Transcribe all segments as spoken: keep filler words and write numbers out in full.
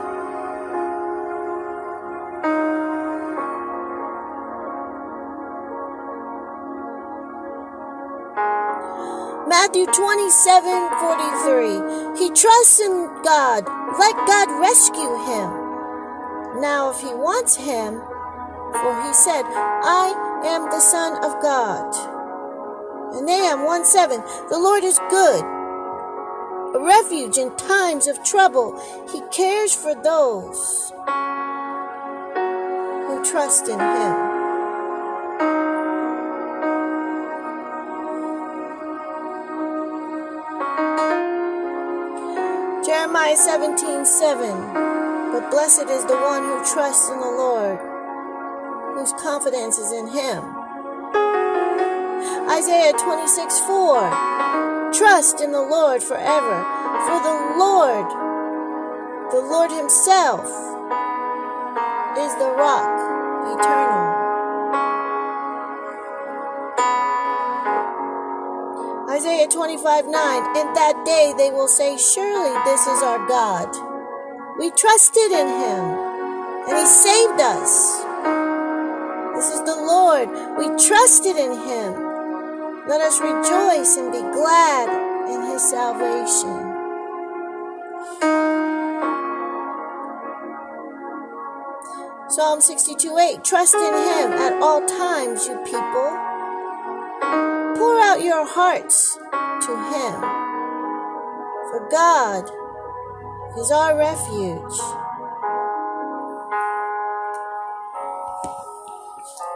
Matthew twenty-seven forty-three. He trusts in God. Let God rescue him now if he wants him, for he said, I am the Son of God. And Nahum one seven. The Lord is good, a refuge in times of trouble. He cares for those who trust in him. Jeremiah seventeen seven. But blessed is the one who trusts in the Lord, whose confidence is in him. Isaiah twenty six four. Trust in the Lord forever, for the Lord, the Lord himself, is the rock eternal. Isaiah twenty five nine. In that day they will say, surely this is our God. We trusted in him, and he saved us. This is the Lord. We trusted in him. Let us rejoice and be glad in his salvation. Psalm sixty-two eight. Trust in him at all times, you people. Pour out your hearts to him, for God is our refuge.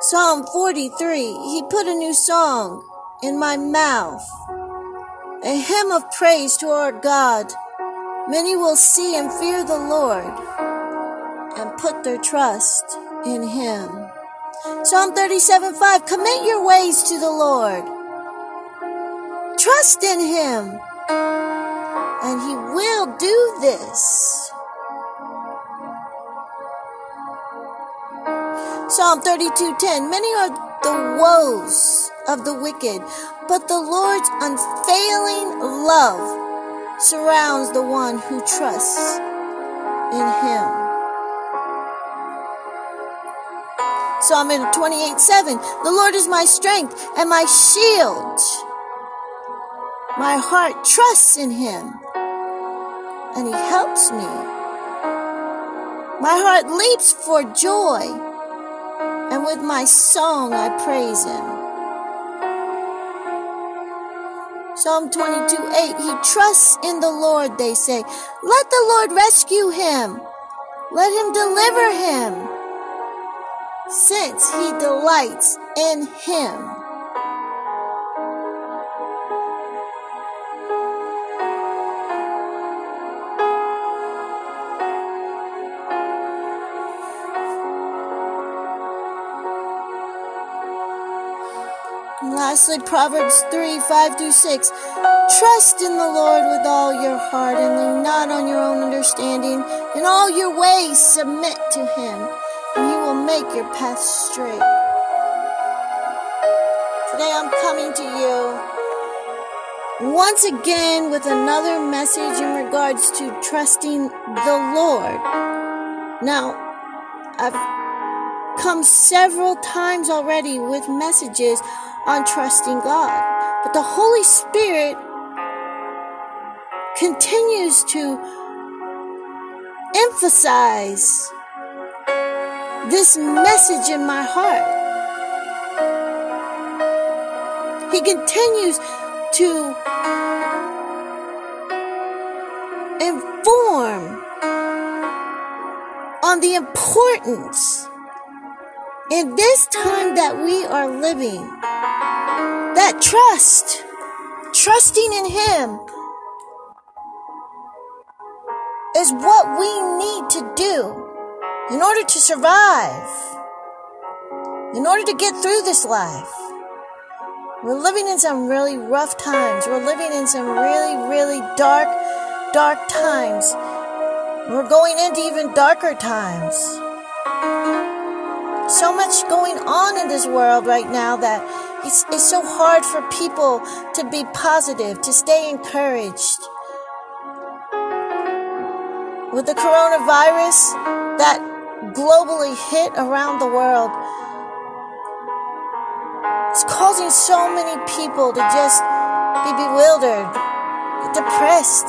Psalm forty-three. He put a new song in my mouth, a hymn of praise to our God. Many will see and fear the Lord and put their trust in him. Psalm thirty-seven five. Commit your ways to the Lord. Trust in him, and he will do this. Psalm thirty-two ten. Many are the woes of the wicked, but the Lord's unfailing love surrounds the one who trusts in him. Psalm twenty-eight seven. The Lord is my strength and my shield. My heart trusts in him, and he helps me. My heart leaps for joy, and with my song I praise him. Psalm twenty-two eight. He trusts in the Lord, they say. Let the Lord rescue him. Let him deliver him, since he delights in him. And lastly, Proverbs three five through six. Trust in the Lord with all your heart, and lean not on your own understanding. In all your ways submit to him, and he will make your path straight. Today I'm coming to you once again with another message in regards to trusting the Lord. Now, I've come several times already with messages on trusting God, but the Holy Spirit continues to emphasize this message in my heart. He continues to inform on the importance in this time that we are living, that trust, trusting in him, is what we need to do in order to survive, in order to get through this life, We're living in some really rough times. We're living in some really, really dark, dark times. We're going into even darker times. So much going on in this world right now that it's, it's so hard for people to be positive, to stay encouraged. With the coronavirus that globally hit around the world, it's causing so many people to just be bewildered, depressed,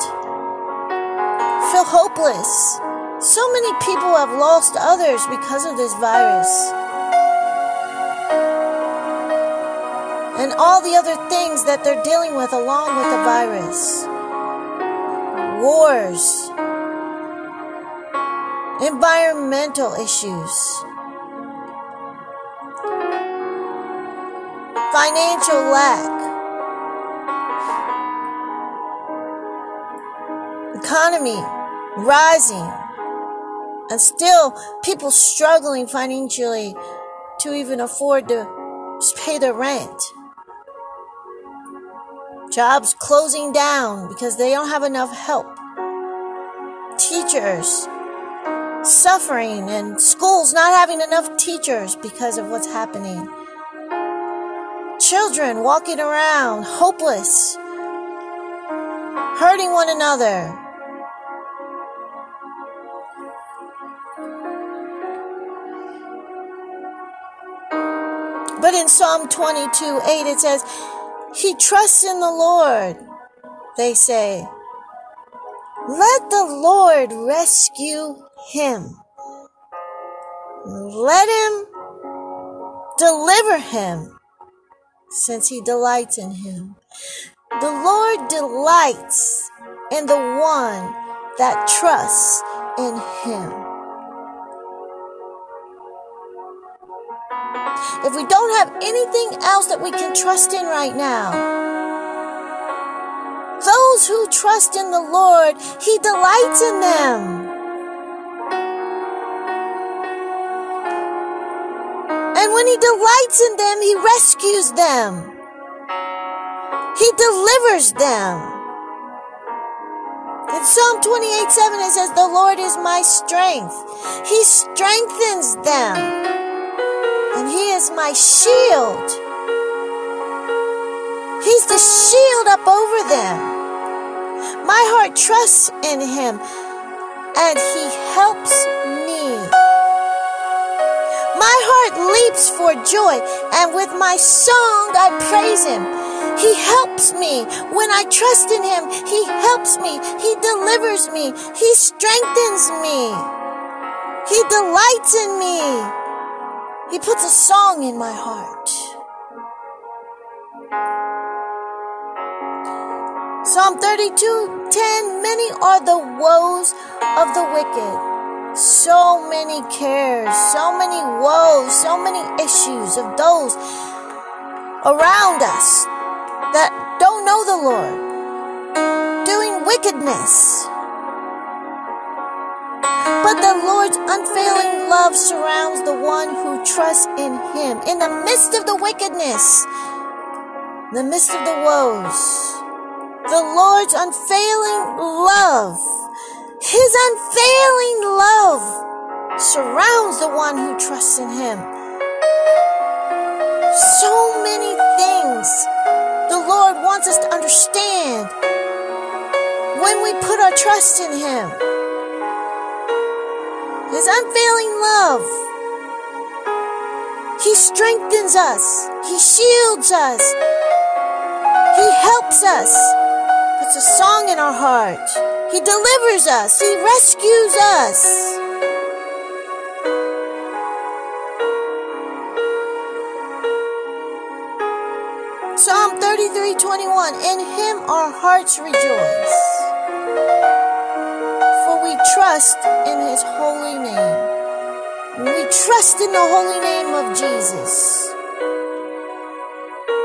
feel hopeless. So many people have lost others because of this virus. And all the other things that they're dealing with along with the virus. Wars. Environmental issues. Financial lack. Economy rising. And still people struggling financially to even afford to pay their rent. Jobs closing down because they don't have enough help. Teachers suffering and schools not having enough teachers because of what's happening. Children walking around hopeless, hurting one another. But in Psalm twenty-two eight it says, "He trusts in the Lord," they say. Let the Lord rescue him. Let him deliver him, since he delights in him. The Lord delights in the one that trusts in him. If we don't have anything else that we can trust in right now, those who trust in the Lord, he delights in them. And when he delights in them, he rescues them. He delivers them. In Psalm twenty-eight seven it says, "The Lord is my strength. He strengthens them. And he is my shield." He's the shield up over them. My heart trusts in him, and he helps me. My heart leaps for joy, and with my song I praise him. He helps me. When I trust in him, he helps me. He delivers me. He strengthens me. He delights in me. He puts a song in my heart. Psalm thirty-two ten, "Many are the woes of the wicked." So many cares, so many woes, so many issues of those around us that don't know the Lord, doing wickedness. But the Lord's unfailing love surrounds the one who trusts in him. In the midst of the wickedness, in the midst of the woes, the Lord's unfailing love, his unfailing love surrounds the one who trusts in him. So many things the Lord wants us to understand when we put our trust in him. His unfailing love. He strengthens us. He shields us. He helps us. Puts a song in our heart. He delivers us. He rescues us. Psalm thirty-three twenty-one, "In him our hearts rejoice. We trust in his holy name." When we trust in the holy name of Jesus,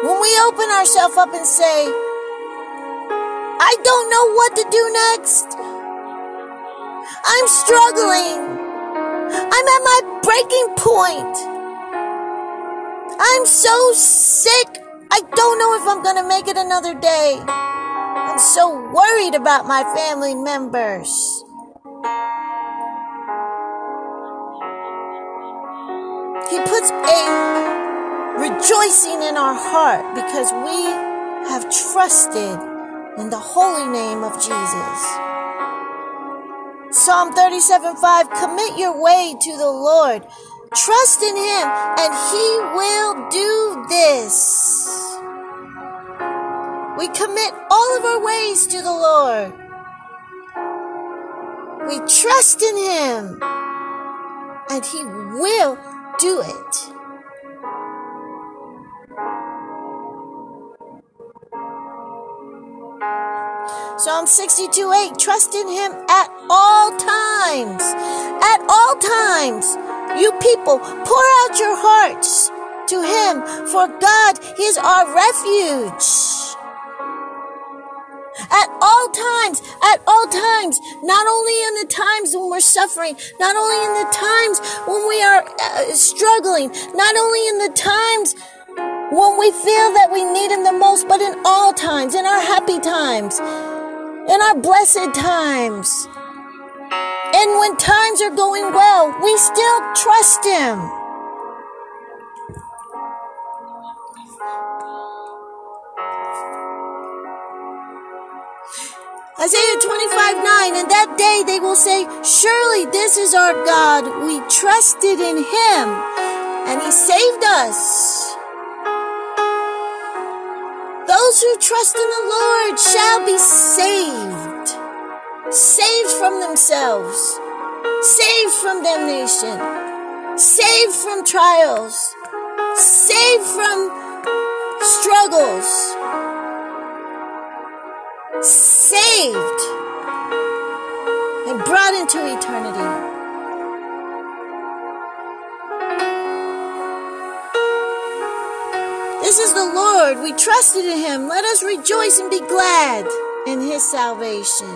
when we open ourselves up and say, "I don't know what to do next. I'm struggling. I'm at my breaking point. I'm so sick I don't know if I'm gonna make it another day. I'm so worried about my family members. He puts a rejoicing in our heart because we have trusted in the holy name of Jesus. Psalm thirty-seven five, commit your way to the Lord. Trust in Him and He will do this. We commit all of our ways to the Lord. We trust in Him and He will do it. Psalm sixty-two eight, trust in Him at all times. At all times, you people, pour out your hearts to Him, for God is our refuge. At all times, at all times, not only in the times when we're suffering, not only in the times when we are uh, struggling, not only in the times when we feel that we need Him the most, but in all times, in our happy times, in our blessed times, and when times are going well, we still trust Him. Isaiah twenty-five nine, in that day they will say, surely this is our God. We trusted in Him, and He saved us. Those who trust in the Lord shall be saved, saved from themselves, saved from damnation, saved from trials, saved from struggles, saved and brought into eternity. This is the Lord. We trusted in Him. Let us rejoice and be glad in His salvation.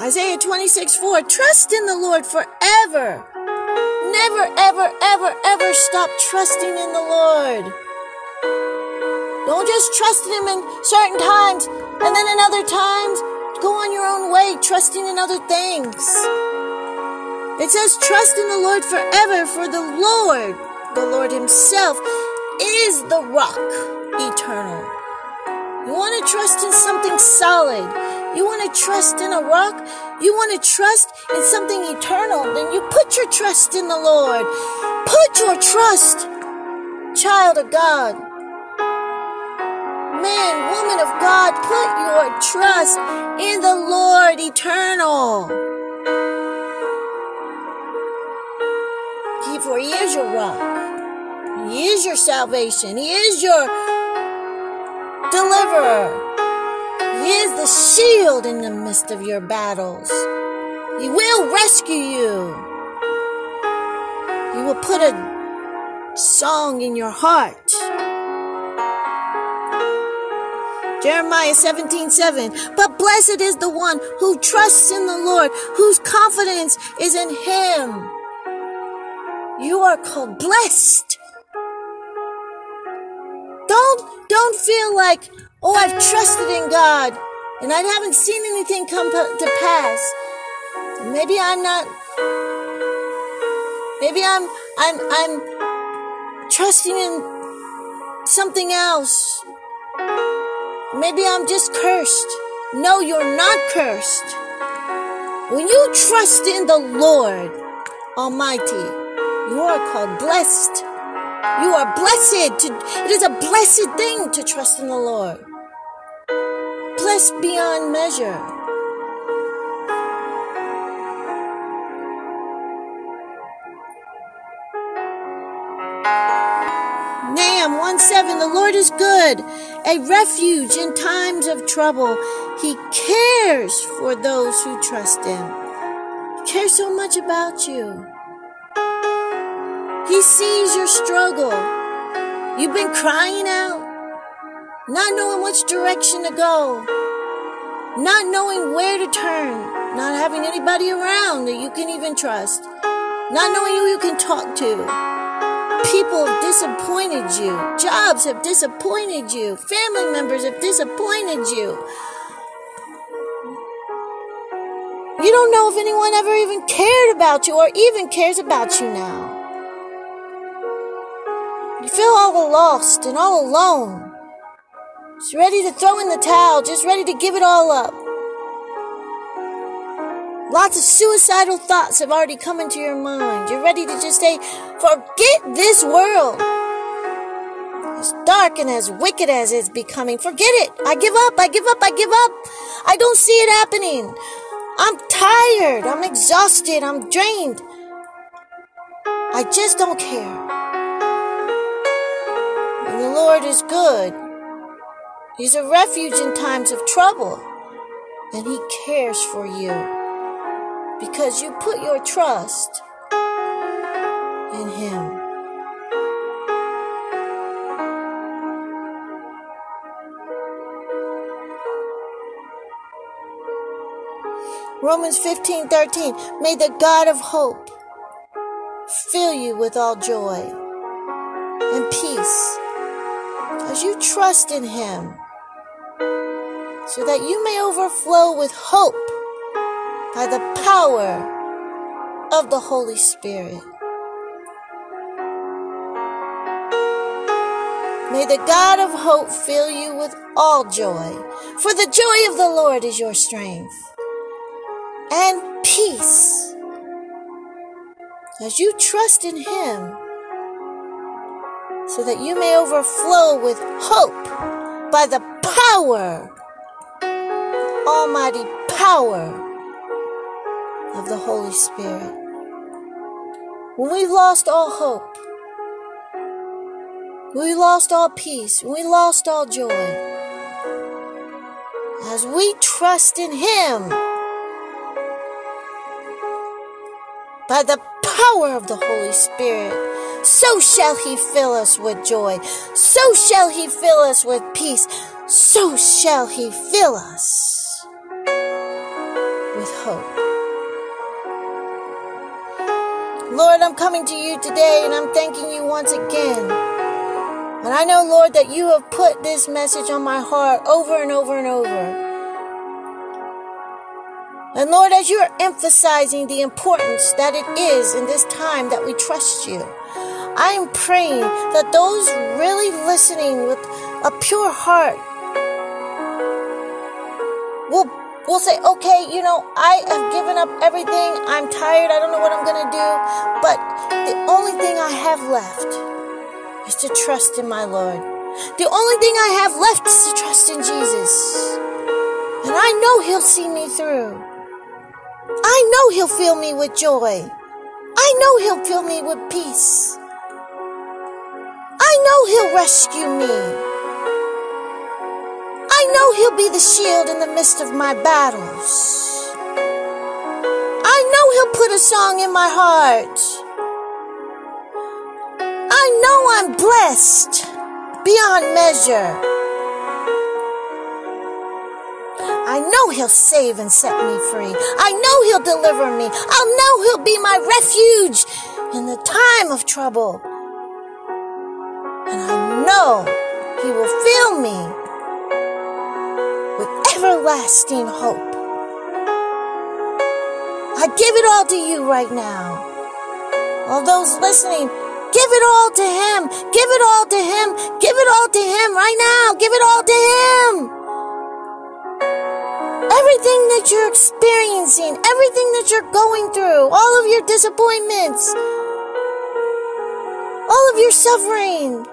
Isaiah twenty-six four, trust in the Lord forever. Never, ever, ever, ever stop trusting in the Lord. Don't just trust in Him in certain times and then in other times go on your own way, trusting in other things. It says, trust in the Lord forever, for the Lord, the Lord Himself, is the rock eternal. You want to trust in something solid. You want to trust in a rock. You want to trust in something eternal. Then you put your trust in the Lord. Put your trust, child of God. Man, woman of God, put your trust in the Lord eternal. For He is your rock. He is your salvation. He is your deliverer. He is the shield in the midst of your battles. He will rescue you. He will put a song in your heart. Jeremiah seventeen seven, but blessed is the one who trusts in the Lord, whose confidence is in Him. You are called blessed. Don't, don't feel like, oh, I've trusted in God and I haven't seen anything come to pass. Maybe I'm not, maybe I'm, I'm, I'm trusting in something else. Maybe I'm just cursed. No, you're not cursed. When you trust in the Lord Almighty, you are called blessed. You are blessed. To, it is a blessed thing to trust in the Lord. Blessed beyond measure. Nahum one seven, the Lord is good, a refuge in times of trouble. He cares for those who trust Him. He cares so much about you. He sees your struggle. You've been crying out, not knowing which direction to go, not knowing where to turn, not having anybody around that you can even trust, not knowing who you can talk to. People have disappointed you. Jobs have disappointed you. Family members have disappointed you. You don't know if anyone ever even cared about you or even cares about you now. You feel all lost and all alone. Just ready to throw in the towel, just ready to give it all up. Lots of suicidal thoughts have already come into your mind. You're ready to just say, forget this world. As dark and as wicked as it's becoming, forget it. I give up, I give up, I give up. I don't see it happening. I'm tired, I'm exhausted, I'm drained. I just don't care. And the Lord is good. He's a refuge in times of trouble. And He cares for you. Because you put your trust in Him. Romans fifteen thirteen. May the God of hope fill you with all joy and peace as you trust in Him, so that you may overflow with hope by the power of the Holy Spirit. May the God of hope fill you with all joy, for the joy of the Lord is your strength, and peace as you trust in Him, so that you may overflow with hope by the power, almighty power of the Holy Spirit. When we lost all hope, when we lost all peace, when we lost all joy, as we trust in Him, by the power of the Holy Spirit, so shall He fill us with joy, so shall He fill us with peace, so shall He fill us with hope. Lord, I'm coming to you today and I'm thanking you once again. And I know, Lord, that you have put this message on my heart over and over and over. And Lord, as you are emphasizing the importance that it is in this time that we trust you, I am praying that those really listening with a pure heart will We'll say, okay, you know, I have given up everything. I'm tired. I don't know what I'm going to do. But the only thing I have left is to trust in my Lord. The only thing I have left is to trust in Jesus. And I know He'll see me through. I know He'll fill me with joy. I know He'll fill me with peace. I know He'll rescue me. I know He'll be the shield in the midst of my battles. I know He'll put a song in my heart. I know I'm blessed beyond measure. I know He'll save and set me free. I know He'll deliver me. I know He'll be my refuge in the time of trouble. And I know He will fill me with everlasting hope. I give it all to you right now. All those listening, give it all to Him. Give it all to Him. Give it all to Him right now. Give it all to Him. Everything that you're experiencing, everything that you're going through, all of your disappointments, all of your suffering,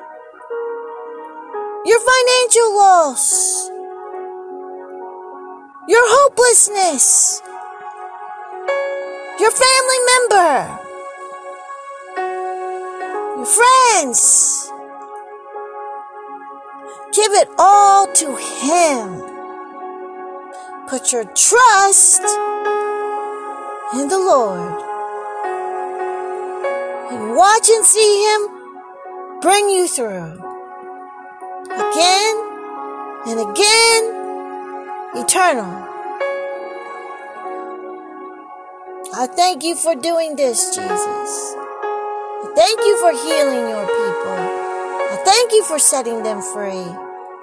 your financial loss, your hopelessness, your family member, your friends, give it all to Him. Put your trust in the Lord and watch and see Him bring you through again and again. Eternal. I thank you for doing this, Jesus. I thank you for healing your people. I thank you for setting them free.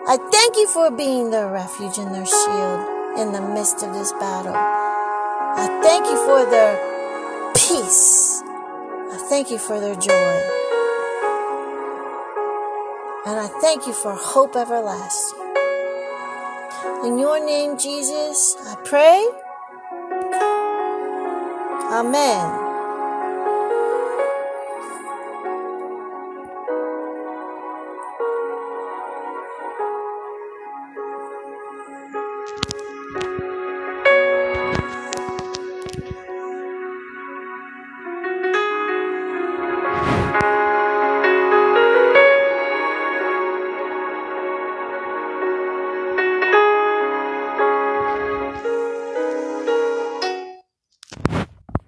I thank you for being their refuge and their shield in the midst of this battle. I thank you for their peace. I thank you for their joy. And I thank you for hope everlasting. In your name, Jesus, I pray. Amen.